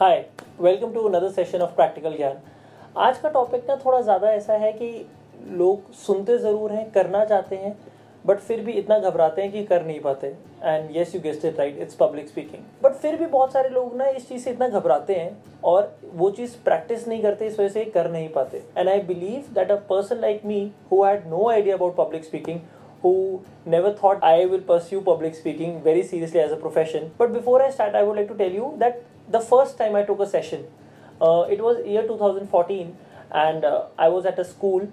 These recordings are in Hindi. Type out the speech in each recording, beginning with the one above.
Hi, welcome to another session of practical ज्ञान। आज का टॉपिक ना थोड़ा ज़्यादा ऐसा है कि लोग सुनते ज़रूर हैं, करना चाहते हैं, बट फिर भी इतना घबराते हैं कि कर नहीं पाते। And yes, you guessed it right, it's public speaking. But फिर भी बहुत सारे लोग ना इस चीज़ से इतना घबराते हैं और वो चीज़ प्रैक्टिस नहीं करते, इस वजह से कर नहीं पाते। And I believe that a person like me who had no idea about public speaking, who never thought I will pursue public speaking very seriously as a profession. But before I start, I would like to tell you that the first time I took a session, it was year 2014, and I was at a school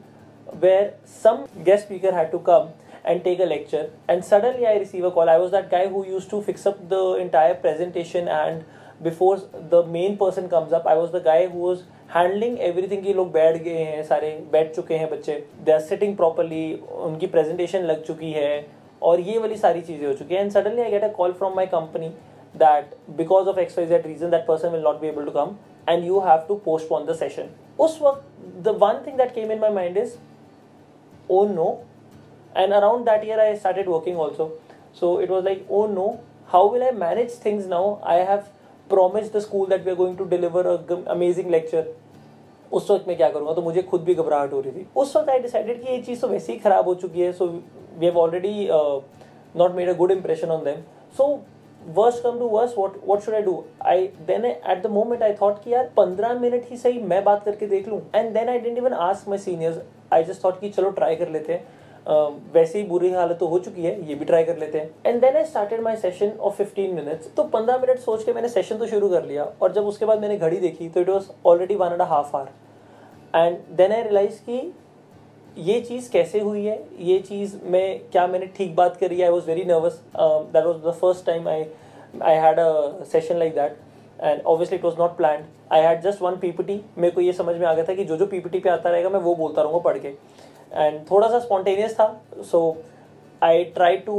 where some guest speaker had to come and take a lecture, and suddenly I received a call. I was that guy who used to fix up the entire presentation, and before the main person comes up, I was the guy who was handling everything की लोग बैठ गए हैं, सारे बैठ चुके हैं बच्चे, दे आर सिटिंग प्रॉपरली, उनकी प्रेजेंटेशन लग चुकी है और ये वाली सारी चीज़ें हो चुकी हैं। And suddenly I get a call from my company that because of X Y Z reason that person will not be able to come and you have to postpone the session. उस वक्त the one thing that came in my mind is oh no, and around that year I started working also, so it was like oh no, how will I manage things now? I have promised the school that we are going to deliver a amazing lecture. उस वक्त मैं क्या करूँगा? तो मुझे खुद भी घबराहट हो रही थी। उस वक्त आई डिसाइडेड कि ये चीज़ तो वैसे ही ख़राब हो चुकी है, so we have already not made a good impression on them, so worst come to worst what should I do? I then at the moment I thought कि यार 15 मिनट ही सही मैं बात करके देख लूँ। And then I didn't even ask my seniors, I just thought कि चलो ट्राई कर लेते हैं, वैसे ही बुरी हालत तो हो चुकी है, ये भी ट्राई कर लेते हैं। And then I started my session of 15 minutes. तो 15 मिनट सोच के मैंने सेशन तो शुरू कर लिया, और जब उसके बाद मैंने घड़ी देखी तो it was already 1.5 hour. And then I realise कि ये चीज़ कैसे हुई है, ये चीज़ में क्या मैंने ठीक बात करी है? I was very nervous, that was the first time I had a session like that, and obviously it was not planned. I had just one PPT। मेरे को ये समझ में आ गया था कि जो PPT पे आता रहेगा मैं वो बोलता रहूँगा पढ़ के, एंड थोड़ा सा स्पॉन्टेनियस था, so I try to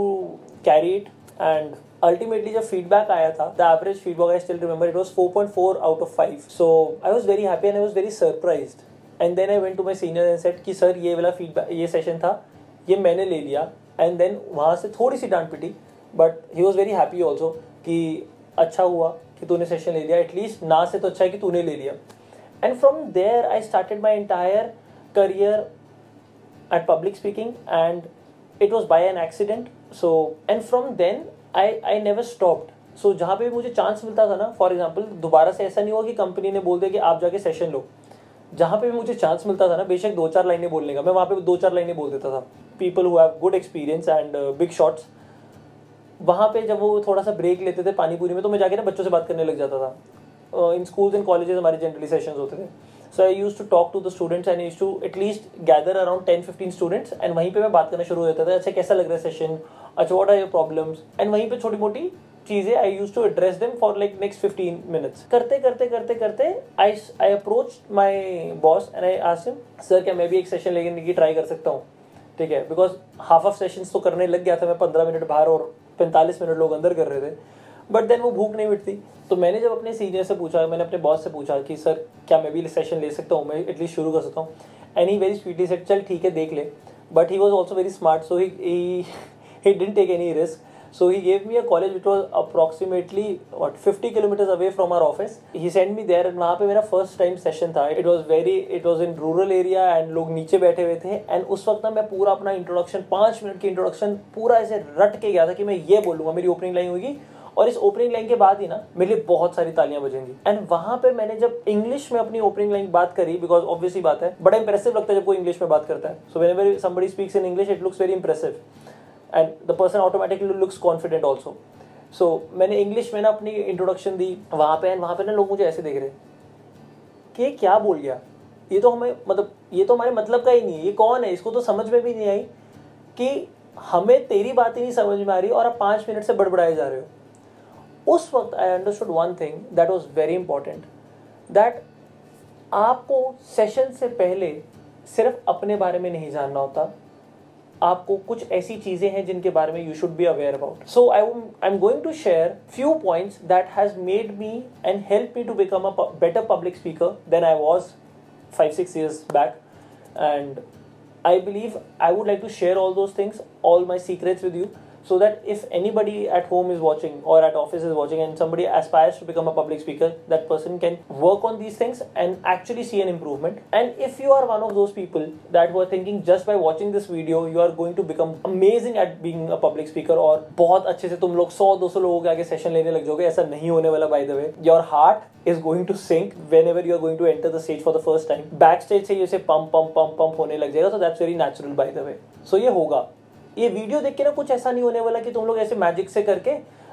carry it. And ultimately जब फीडबैक आया था, the average feedback I still remember, it was 4.4 out of 5, so I was very happy and I was very surprise. And then I went to my senior and said कि सर, ये वाला फीडबैक, ये सेशन था, ये मैंने ले लिया। एंड देन वहाँ से थोड़ी सी डांट पिटी, but he was very happy also कि अच्छा हुआ कि तूने सेशन ले लिया, एटलीस्ट ना से तो अच्छा है कि तूने ले लिया। And from there I started my entire career at public speaking, and it was by an accident. So and from then I never stopped. So जहाँ पे मुझे चांस मिलता था ना, for example, दोबारा से ऐसा नहीं हुआ कि कंपनी ने बोल दिया कि आप जाके सेशन लो। जहाँ पे भी मुझे चांस मिलता था ना, बेशक 2-4 लाइनें बोलने का, मैं वहाँ पे 2-4 लाइनें बोल देता था। People who have good experience and big shots, वहाँ पे जब वो थोड़ा सा ब्रेक लेते थे पानी पूरी में, तो मैं जाके ना बच्चों से बात करने लग जाता था। इन स्कूल्स एंड कॉलेजेस हमारे जनरली सेशंस होते थे, so I used to talk to the students and I used to at least gather around 10-15 students, and वहीं पे मैं बात करना शुरू हो जाता था। अच्छा, कैसा लग रहा है सेशन? अच्छा, what are your problems? And वहीं पे छोटी मोटी चीज़ें I used to address them for like next 15 minutes. करते करते करते करते I approached my boss and I asked him, sir, क्या मैं भी एक सेशन लेने की ट्राई कर सकता हूँ? ठीक है, because half of sessions तो करने लग गया था मैं, 15 मिनट बाहर और 45 मिनट लोग अंदर कर रहे थे, बट देन वो भूख नहीं मिटती। तो मैंने जब अपने सीनियर से पूछा, मैंने अपने बॉस से पूछा कि सर, क्या मैं भी सेशन ले सकता हूँ, मैं एटलीस्ट शुरू कर सकता हूँ? And he very sweetly said, चल ठीक है, देख ले। But he was also very smart, so he didn't take any risk. So he gave me a college which was approximately 50 kilometres away from our office. He send me there, and वहाँ पे मेरा फर्स्ट टाइम सेशन था। It was in rural area, and लोग नीचे बैठे हुए थे। एंड उस वक्त ना मैं पूरा अपना इंट्रोडक्शन, 5 मिनट की इंट्रोडक्शन पूरा ऐसे रट के गया था कि मैं ये बोलूँगा, मेरी ओपनिंग लाइन होगी, और इस ओपनिंग लाइन के बाद ही ना मेरे लिए बहुत सारी तालियां बजेंगी। एंड वहाँ पे मैंने जब इंग्लिश में अपनी ओपनिंग लाइन बात करी, बिकॉज ऑब्वियसली बात है, बड़ा इंप्रेसिव लगता है जब कोई इंग्लिश में बात करता है। So whenever somebody speaks in English, it looks very impressive, and the person automatically looks confident also. सो मैंने इंग्लिश में ना अपनी इंट्रोडक्शन दी वहाँ पे, एंड वहाँ पे ना लोग मुझे ऐसे देख रहे कि क्या बोल गया ये, तो हमें मतलब ये तो हमारे मतलब का ही नहीं है, ये कौन है, इसको तो समझ में भी नहीं आई कि हमें तेरी बात ही नहीं समझ में आ रही और आप 5 मिनट से बड़बड़ाए जा रहे हो। उस वक्त I understood one thing that was very important, that आपको सेशन से पहले सिर्फ अपने बारे में नहीं जानना होता, आपको कुछ ऐसी चीज़ें हैं जिनके बारे में you should be aware about. So I am going to share few points that has made me and help me to become a better public speaker than I was 5-6 years back, and I believe I would like to share all those things, all my secrets with you. so that if anybody at home is watching or at office is watching and somebody aspires to become a public speaker, that person can work on these things and actually see an improvement. And if you are one of those people that were thinking just by watching this video you are going to become amazing at being a public speaker और बहुत अच्छे से तुम लोग 100-200 लोगों के आगे सेशन लेने लग जाओगे, ऐसा नहीं होने वाला। by the way, your heart is going to sink whenever you are going to enter the stage for the first time. Backstage से ये pump होने लग जाएगा, so that's very natural by the way. So ये होगा। ये वीडियो देख के ना कुछ ऐसा नहीं होने वाला कि तुम लोग ऐसे मैजिक से करके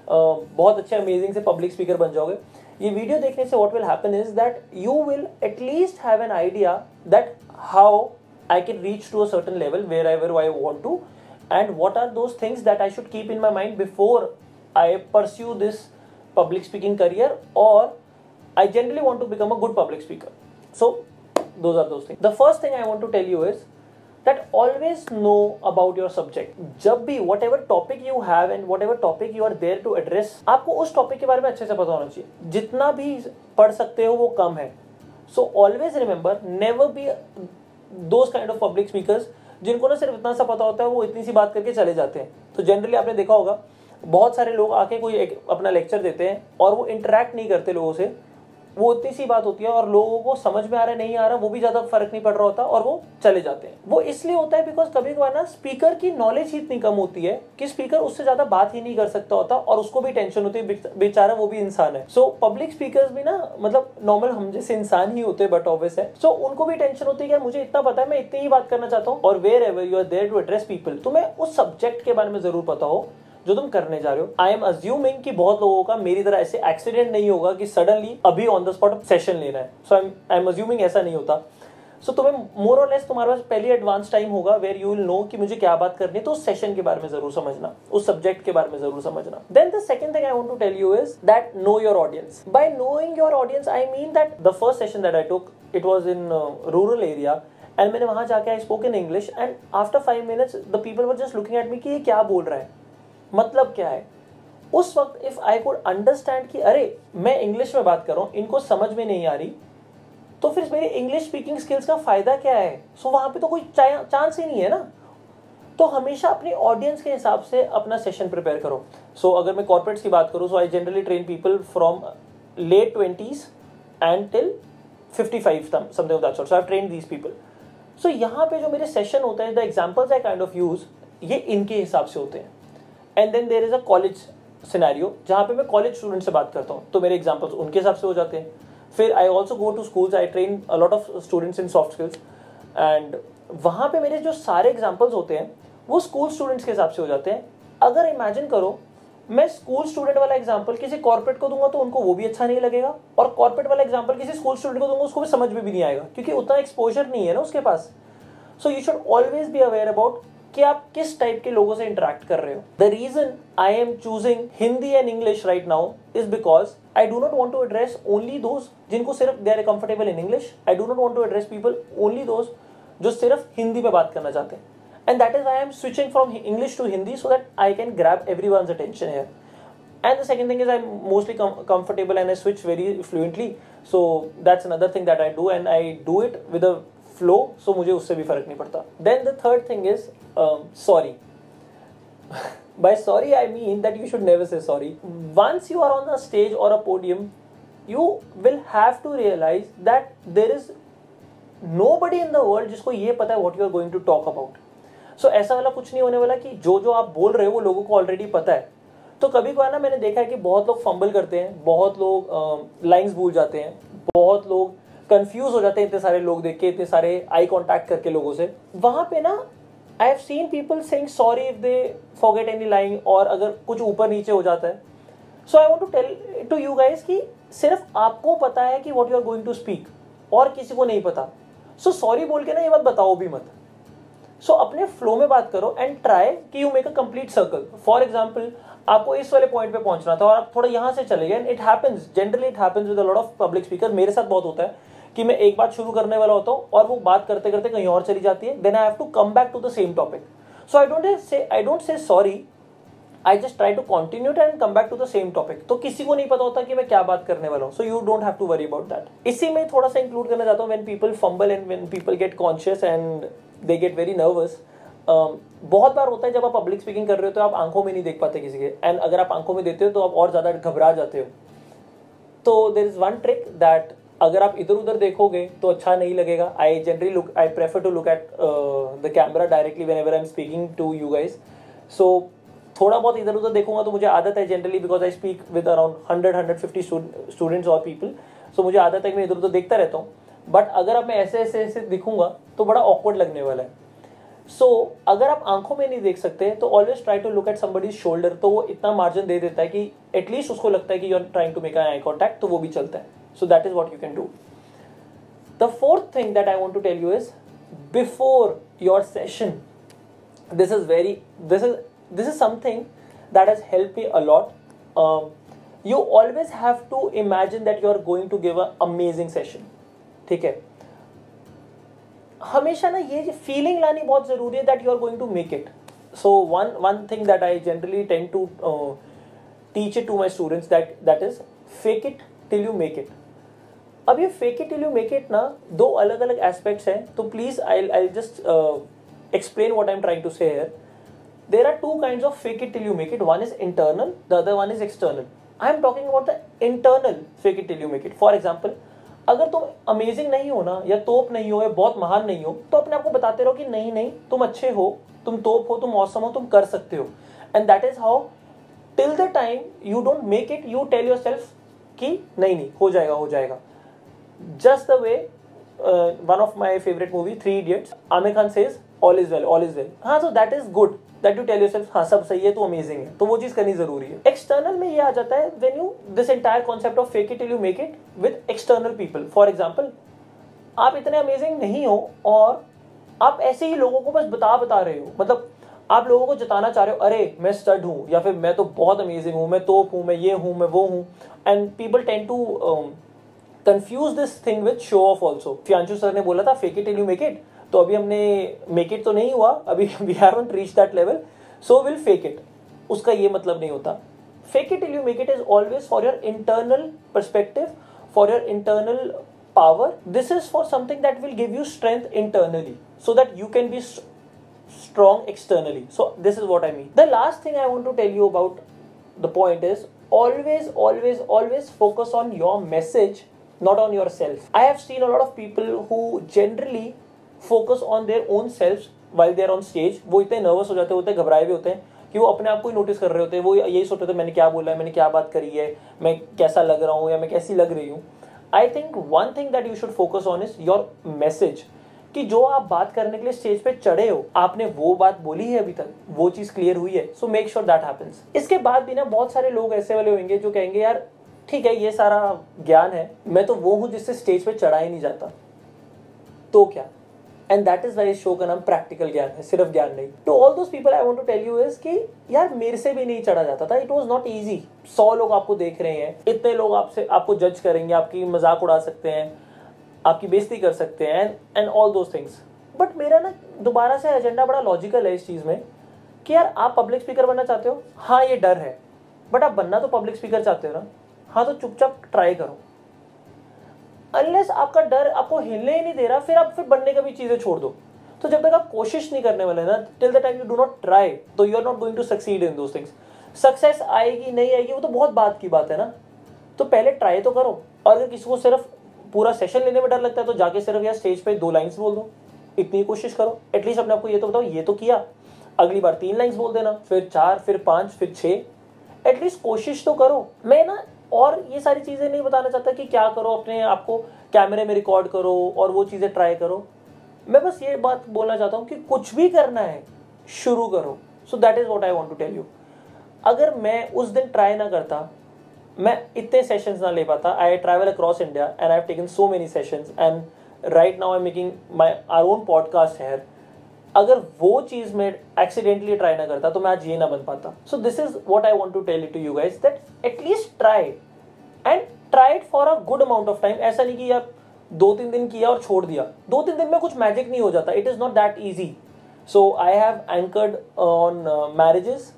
बहुत अच्छे अमेजिंग से पब्लिक स्पीकर बन जाओगे। ये वीडियो देखने से what will happen is that you will at least have an idea that how I can reach to a certain level wherever I want to and what are those things that I should keep in my mind before I pursue this public speaking career or I generally want to become a good public speaker. So those are those things. The first thing I want to tell you is that always know about your subject. जब भी whatever topic you have and whatever topic you are there to address, आपको उस topic के बारे में अच्छे से पता होना चाहिए। जितना भी पढ़ सकते हो वो कम है। So always remember, never be those kind of public speakers जिनको ना सिर्फ इतना सा पता होता है वो इतनी सी बात करके चले जाते हैं। तो जनरली आपने देखा होगा बहुत सारे लोग आके कोई एक अपना लेक्चर देते हैं और वो इंटरेक्ट नहीं करते लोगों से, वो इतनी सी बात होती है और लोगों को समझ में आ रहा है नहीं आ रहा वो भी ज़्यादा फर्क नहीं पड़ रहा होता और वो चले जाते हैं। वो इसलिए होता है बिकॉज कभी कभार ना स्पीकर की नॉलेज ही इतनी कम होती है कि स्पीकर उससे ज़्यादा बात ही नहीं कर सकता होता और उसको भी टेंशन होती है, बेचारा वो भी इंसान है। सो पब्लिक स्पीकर्स भी ना मतलब नॉर्मल हम जैसे इंसान ही होते हैं, बट ऑब्वियस है। सो उनको भी टेंशन होती है कि मुझे इतना पता है, मैं इतनी ही बात करना चाहता हूँ। और wherever you are there to address people, तुम्हें उस सब्जेक्ट के बारे में ज़रूर पता हो जो तुम करने जा रहे हो। आई एम अज्यूमिंग कि बहुत लोगों का मेरी तरह ऐसे एक्सीडेंट नहीं होगा कि सडनली अभी ऑन द स्पॉट सेशन लेना है। सो आई एम अज्यूमिंग ऐसा नहीं होता। सो तुम्हें मोर और लेस तुम्हारे पास पहले एडवांस टाइम होगा वेयर यू विल नो कि मुझे क्या बात करनी है, तो उस सेशन के बारे में जरूर समझना, उस सब्जेक्ट के बारे में जरूर समझना। Then the second thing I want to tell you is that know your audience. By knowing your audience I mean that the first session that I took it was in rural area and मैंने वहां जाके I spoke in English and after 5 minutes the people were just looking at me कि ये क्या बोल रहा है, मतलब क्या है। उस वक्त इफ आई कुड अंडरस्टैंड कि अरे मैं इंग्लिश में बात कर रहा हूँ, इनको समझ में नहीं आ रही, तो फिर मेरी इंग्लिश स्पीकिंग स्किल्स का फायदा क्या है। सो वहां पे तो कोई चांस ही नहीं है ना। तो हमेशा अपने ऑडियंस के हिसाब से अपना सेशन प्रिपेयर करो। सो अगर मैं कॉर्पोरेट्स की बात करूँ, so I generally train people from late 20s and till 55 something that sort. So I have trained these people. सो यहाँ पे जो मेरे सेशन होते हैं the examples I kind of use ये इनके हिसाब से होते हैं। And then there is a college scenario जहाँ पे मैं कॉलेज स्टूडेंट से बात करता हूँ तो मेरे एग्जाम्पल्स उनके हिसाब से हो जाते हैं। फिर I also go to schools, I train a lot of students in soft skills and वहाँ पे मेरे जो सारे एग्जाम्पल्स होते हैं वो स्कूल स्टूडेंट्स के हिसाब से हो जाते हैं। अगर इमेजिन करो मैं स्कूल स्टूडेंट वाला एग्जाम्पल किसी कॉर्पोरेट को दूंगा तो उनको वो भी अच्छा नहीं लगेगा, और कॉर्पोरेट वाला एग्जाम्पल किसी स्कूल स्टूडेंट को दूंगा उसको भी समझ में भी नहीं आएगा क्योंकि उतना एक्सपोजर नहीं है ना उसके पास। So you should always be aware about कि आप किस टाइप के लोगों से इंटरेक्ट कर रहे हो। The reason I am choosing Hindi and English right now is because I do not want to address only those जिनको सिर्फ they are comfortable in English. I do not want to address people only those जो सिर्फ हिंदी में बात करना चाहते हैं, and that is I am switching from English to Hindi so that I can grab everyone attention here. And the second thing is I'm mostly comfortable and I switch very fluently, so that's another thing that I do and I do it with a flow, so मुझे उससे भी फर्क नहीं पड़ता। Then the third thing is sorry. By sorry I mean that you should never say sorry. Once you are on a stage और a podium you will have to realise that there is nobody in the world जिसको ये पता है what you are going to talk about. So ऐसा वाला कुछ नहीं होने वाला कि जो जो आप बोल रहे हो वो लोगों को ऑलरेडी पता है। तो कभी कभार ना मैंने देखा है कि बहुत लोग फंबल करते हैं, बहुत लोग लाइन्स भूल जाते हैं, बहुत लोग कंफ्यूज हो जाते हैं इतने सारे लोग देख के, इतने सारे आई कांटेक्ट करके लोगों से। वहाँ पे ना I have seen people saying sorry if they forget any line और अगर कुछ ऊपर नीचे हो जाता है। So I want to tell to you guys कि सिर्फ आपको पता है कि what you are going to speak और किसी को नहीं पता। सो सॉरी बोल के ना ये बात बताओ भी मत। सो अपने फ्लो में बात करो एंड ट्राई कि you make a complete circle. For example आपको इस वाले पॉइंट पे पहुंचना था और आप थोड़ा यहाँ से चले गए। It happens, generally it happens with a lot of public speaker. मेरे साथ बहुत होता है कि मैं एक बात शुरू करने वाला होता हूँ और वो बात करते करते कहीं और चली जाती है। Then I have to come back to the same topic. So I don't say sorry, I just try to continue and come back to the same topic. तो किसी को नहीं पता होता कि मैं क्या बात करने वाला हूँ। So you don't have to worry about that. इसी में थोड़ा सा इंक्लूड करना चाहता हूँ when people fumble and when people get conscious and they get very nervous. बहुत बार होता है जब आप पब्लिक स्पीकिंग कर रहे हो तो आप आंखों में नहीं देख पाते किसी के, एंड अगर आप आंखों में देते हो तो आप और ज़्यादा घबरा जाते हो. तो there is one trick that अगर आप इधर उधर देखोगे तो अच्छा नहीं लगेगा. I generally look, I prefer to look at the camera directly whenever I am speaking to you guys. So थोड़ा बहुत इधर उधर देखूंगा तो मुझे आदत है generally, because I speak with around 100-150 students और पीपल, सो मुझे आदत है कि मैं इधर उधर देखता रहता हूँ. बट अगर आप मैं ऐसे दिखूंगा तो बड़ा ऑकवर्ड लगने वाला है. सो अगर आप आंखों में नहीं देख सकते तो always try to look at somebody's shoulder. तो वो इतना मार्जिन दे देता है कि एटलीस्ट उसको लगता है कि you are trying to make eye contact, तो वो भी चलता है. So that is what you can do. The fourth thing that I want to tell you is before your session. This is something that has help me a lot. You always have to imagine that you are going to give a amazing session. ठीक है, हमेशा ना ये फीलिंग लानी बहुत ज़रूरी है that you are going to make it. So one thing that I generally tend to teach it to my students that is fake it till you make it. अब ये fake it till you make it ना दो अलग अलग एस्पेक्ट्स हैं, तो please I just explain what I am trying to say here. There are two kinds of fake it till you make it. One is internal, the other one is external. I am talking about the internal fake it till you make it. For example, अगर तुम अमेजिंग नहीं हो ना, या तोप नहीं हो, या बहुत महान नहीं हो, तो अपने आप को बताते रहो कि नहीं तुम अच्छे हो, तुम तोप हो, तुम औसम हो, तुम कर सकते हो. And that is how till the time you don't make it you tell yourself कि नहीं हो जाएगा. Just the way one of my favourite movie 3 Idiots, Aamir Khan says all is well. हाँ, so that is good that you tell yourself हाँ सब सही है, तो अमेजिंग है, तो वो चीज़ करनी जरूरी है. एक्सटर्नल में ये आ जाता है when you this entire concept of fake it till you make it with external people. For example, आप इतने अमेजिंग नहीं हो और आप ऐसे ही लोगों को बस बता रहे हो, मतलब आप लोगों को जताना चाह रहे हो, अरे मैं स्टड हूँ, या फिर मैं तो बहुत अमेजिंग हूँ, मैं तोप हूँ, मैं ये हूँ, मैं वो हूँ. And people tend to confuse this thing with show off also. Fiyanshu sir ने बोला था fake it till you make it, तो अभी हमने मेक इट तो नहीं हुआ, अभी we haven't reach that level, so will fake it. उसका ये मतलब नहीं होता. Fake it till you make it is always for your internal perspective, for your internal power. This is for something that will give you strength internally so that you can be strong externally. So this is what I mean. The last thing I want to tell you about the point is always focus on your message, not on yourself. I have seen a lot of people who generally focus on their own selves while they are on stage. वो इतने nervous हो जाते होते हैं, घबराए हुए होते हैं कि वो अपने आप को ही notice कर रहे होते हैं. वो यही सोचते होते हैं मैंने क्या बोला है, मैंने क्या बात करी है, मैं कैसा लग रहा हूँ या मैं कैसी लग रही हूँ. I think one thing that you should focus on is your message. कि जो आप बात करने के लिए स्टेज पे चढ़े हो, आपने वो बात बोली है, अभी तक वो चीज क्लियर हुई है. So make sure that happens. इसके बाद भी ना बहुत सारे लोग ऐसे वाले होंगे जो कहेंगे यार ठीक है ये सारा ज्ञान है, मैं तो वो हूं जिससे स्टेज पे चढ़ा ही नहीं जाता, तो क्या. एंड दैट इज वाई इस शो का नाम प्रैक्टिकल ज्ञान है, सिर्फ ज्ञान नहीं. To all those people I want to tell you is कि यार मेरे से भी नहीं चढ़ा जाता था, इट वाज नॉट ईजी. 100 लोग आपको देख रहे हैं, इतने लोग आपसे आपको जज करेंगे, आपकी मजाक उड़ा सकते हैं, आपकी बेइज्जती कर सकते हैं and all those things. But मेरा ना दोबारा से एजेंडा बड़ा लॉजिकल है इस चीज़ में कि यार आप पब्लिक स्पीकर बनना चाहते हो, हाँ ये डर है, बट आप बनना तो पब्लिक स्पीकर चाहते हो ना, हाँ तो चुपचाप ट्राई करो. अनलेस आपका डर आपको हिलने ही नहीं दे रहा, फिर आप फिर बनने का भी चीज़ें छोड़ दो. तो जब तक आप कोशिश नहीं करने वाले ना, till the time you do not try, तो you are not going to succeed in those things. Success आएगी नहीं आएगी वो तो बहुत बात की बात है ना, तो पहले ट्राई तो करो. और अगर किसी को सिर्फ पूरा सेशन लेने में डर लगता है तो जाके सिर्फ यार स्टेज पे 2 लाइन्स बोल दो, इतनी कोशिश करो. एटलीस्ट अपने आपको ये तो बताओ ये तो किया, अगली बार 3 लाइन्स बोल देना, फिर 4, फिर 5, फिर 6. एटलीस्ट कोशिश तो करो. मैं ना और ये सारी चीज़ें नहीं बताना चाहता कि क्या करो, अपने आपको कैमरे में रिकॉर्ड करो और वो चीज़ें ट्राई करो. मैं बस ये बात बोलना चाहता हूँ कि कुछ भी करना है शुरू करो. So that is what I want to tell you. अगर मैं उस दिन ट्राई ना करता, मैं इतने सेशंस ना ले पाता. I travel across India and I have taken so many sessions and right now I am making my our own podcast here. अगर वो चीज़ मैं एक्सीडेंटली ट्राई ना करता तो मैं आज ये ना बन पाता. So this is what I want to tell it to you guys that at least try and try it for a good amount of time. ऐसा नहीं कि यार 2-3 दिन किया और छोड़ दिया, 2-3 दिन में कुछ मैजिक नहीं हो जाता. It is not that easy. So I have anchored on marriages,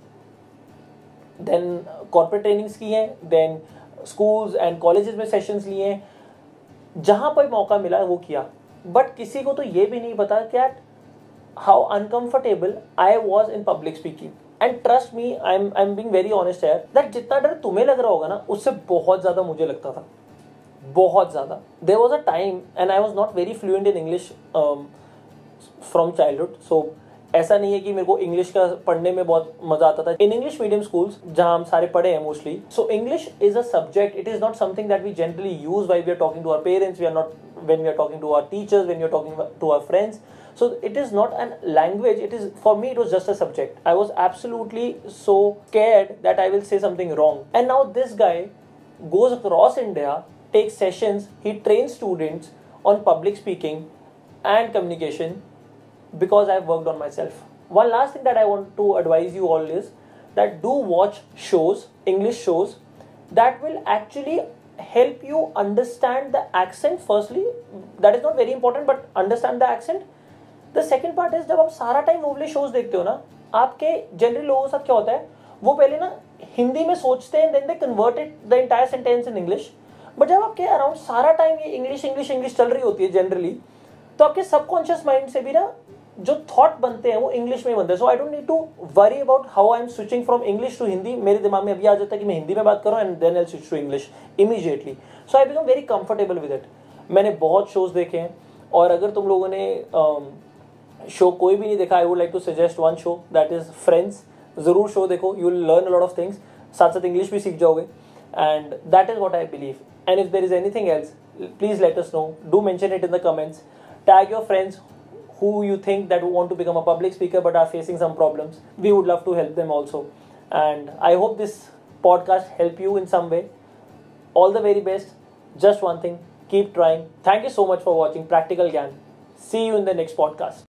then corporate trainings की हैं, देन स्कूल्स एंड कॉलेजेस में सेशंस लिए हैं, जहाँ पर मौका मिला वो किया. बट किसी को तो ये भी नहीं पता कि how uncomfortable I was in public speaking. And trust me, I'm being very honest here, that जितना डर तुम्हें लग रहा होगा ना, उससे बहुत ज़्यादा मुझे लगता था, बहुत ज़्यादा. There was a time and I was not very fluent in English from childhood. So ऐसा नहीं है कि मेरे को इंग्लिश का पढ़ने में बहुत मज़ा आता था इन इंग्लिश मीडियम स्कूल्स जहाँ हम सारे पढ़े हैं mostly. So English is a subject, it is not something that we generally use while we are talking to our parents, we are not when we are talking to our teachers, when we are talking to our friends. So it is not a language, it is, for me it was just a subject. I was absolutely so scared that I will say something wrong. And now this guy goes across India, takes sessions, he trains students on public speaking and communication because I've worked on myself. One last thing that I want to advise you all is that do watch shows, English shows, that will actually help you understand the accent firstly. That is not very important, but understand the accent. The second part is जब आप सारा टाइम वो वाले शोज देखते हो ना, आपके जनरल लोगों के साथ क्या होता है, वो पहले ना हिंदी में सोचते हैं, then they converted the entire sentence in English. But जब आपके अराउंड सारा टाइम ये इंग्लिश इंग्लिश इंग्लिश चल रही होती है जनरली, तो आपके सबकॉन्शियस माइंड से भी ना जो थॉट बनते हैं वो इंग्लिश में बनते हैं. So I don't need to worry about how I am switching from English to Hindi. मेरे दिमाग में अभी आ जाता है कि मैं हिंदी में बात करूँ and then I switch to English immediately. So I become very comfortable with it. मैंने बहुत शोज देखे हैं, और अगर तुम लोगों ने शो कोई भी नहीं देखा, I would like to suggest one show that is Friends. ज़रूर शो देखो, you will learn a lot of things, साथ साथ इंग्लिश भी सीख जाओगे. And that is what I believe. And if there is anything else please let us know, do mention it in the comments. Tag your friends who you think that want to become a public speaker but are facing some problems. We would love to help them also. And I hope this podcast help you in some way. All the very best. Just one thing, keep trying. Thank you so much for watching Practical Gyan. See you in the next podcast.